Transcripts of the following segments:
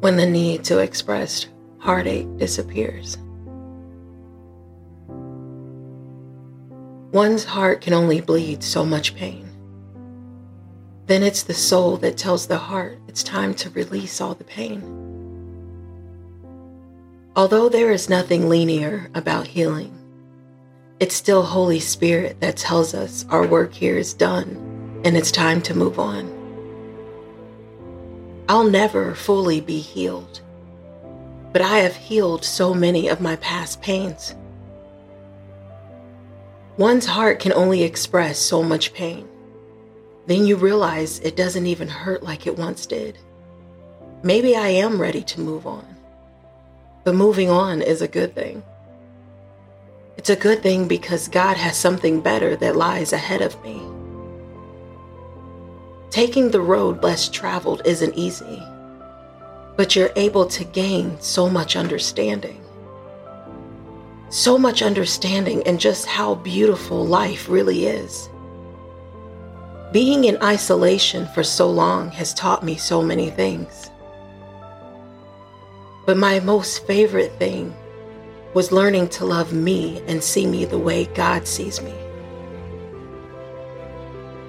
when the need to express heartache disappears. One's heart can only bleed so much pain. Then it's the soul that tells the heart it's time to release all the pain. Although there is nothing linear about healing, it's still Holy Spirit that tells us our work here is done and it's time to move on. I'll never fully be healed, but I have healed so many of my past pains. One's heart can only express so much pain. Then you realize it doesn't even hurt like it once did. Maybe I am ready to move on. But moving on is a good thing. It's a good thing because God has something better that lies ahead of me. Taking the road less traveled isn't easy, but you're able to gain so much understanding. So much understanding and just how beautiful life really is. Being in isolation for so long has taught me so many things. But my most favorite thing was learning to love me and see me the way God sees me.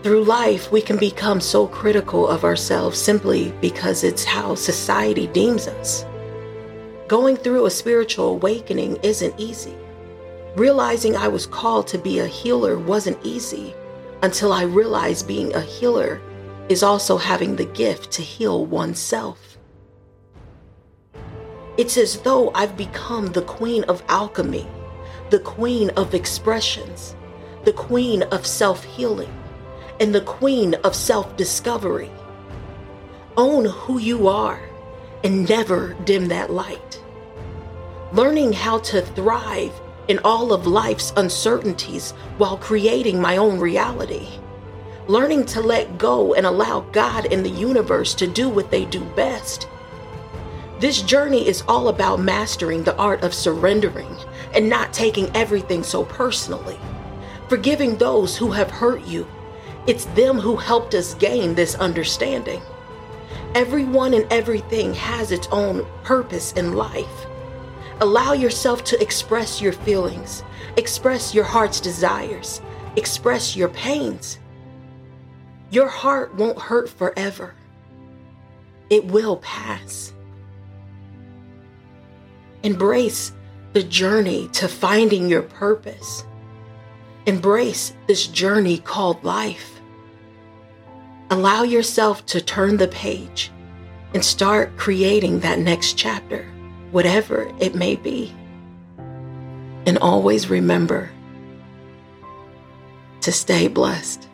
Through life, we can become so critical of ourselves simply because it's how society deems us. Going through a spiritual awakening isn't easy. Realizing I was called to be a healer wasn't easy until I realized being a healer is also having the gift to heal oneself. It's as though I've become the queen of alchemy, the queen of expressions, the queen of self-healing, and the queen of self-discovery. Own who you are and never dim that light. Learning how to thrive in all of life's uncertainties while creating my own reality. Learning to let go and allow God and the universe to do what they do best. This journey is all about mastering the art of surrendering and not taking everything so personally. Forgiving those who have hurt you. It's them who helped us gain this understanding. Everyone and everything has its own purpose in life. Allow yourself to express your feelings, express your heart's desires, express your pains. Your heart won't hurt forever. It will pass. Embrace the journey to finding your purpose. Embrace this journey called life. Allow yourself to turn the page and start creating that next chapter, whatever it may be. And always remember to stay blessed.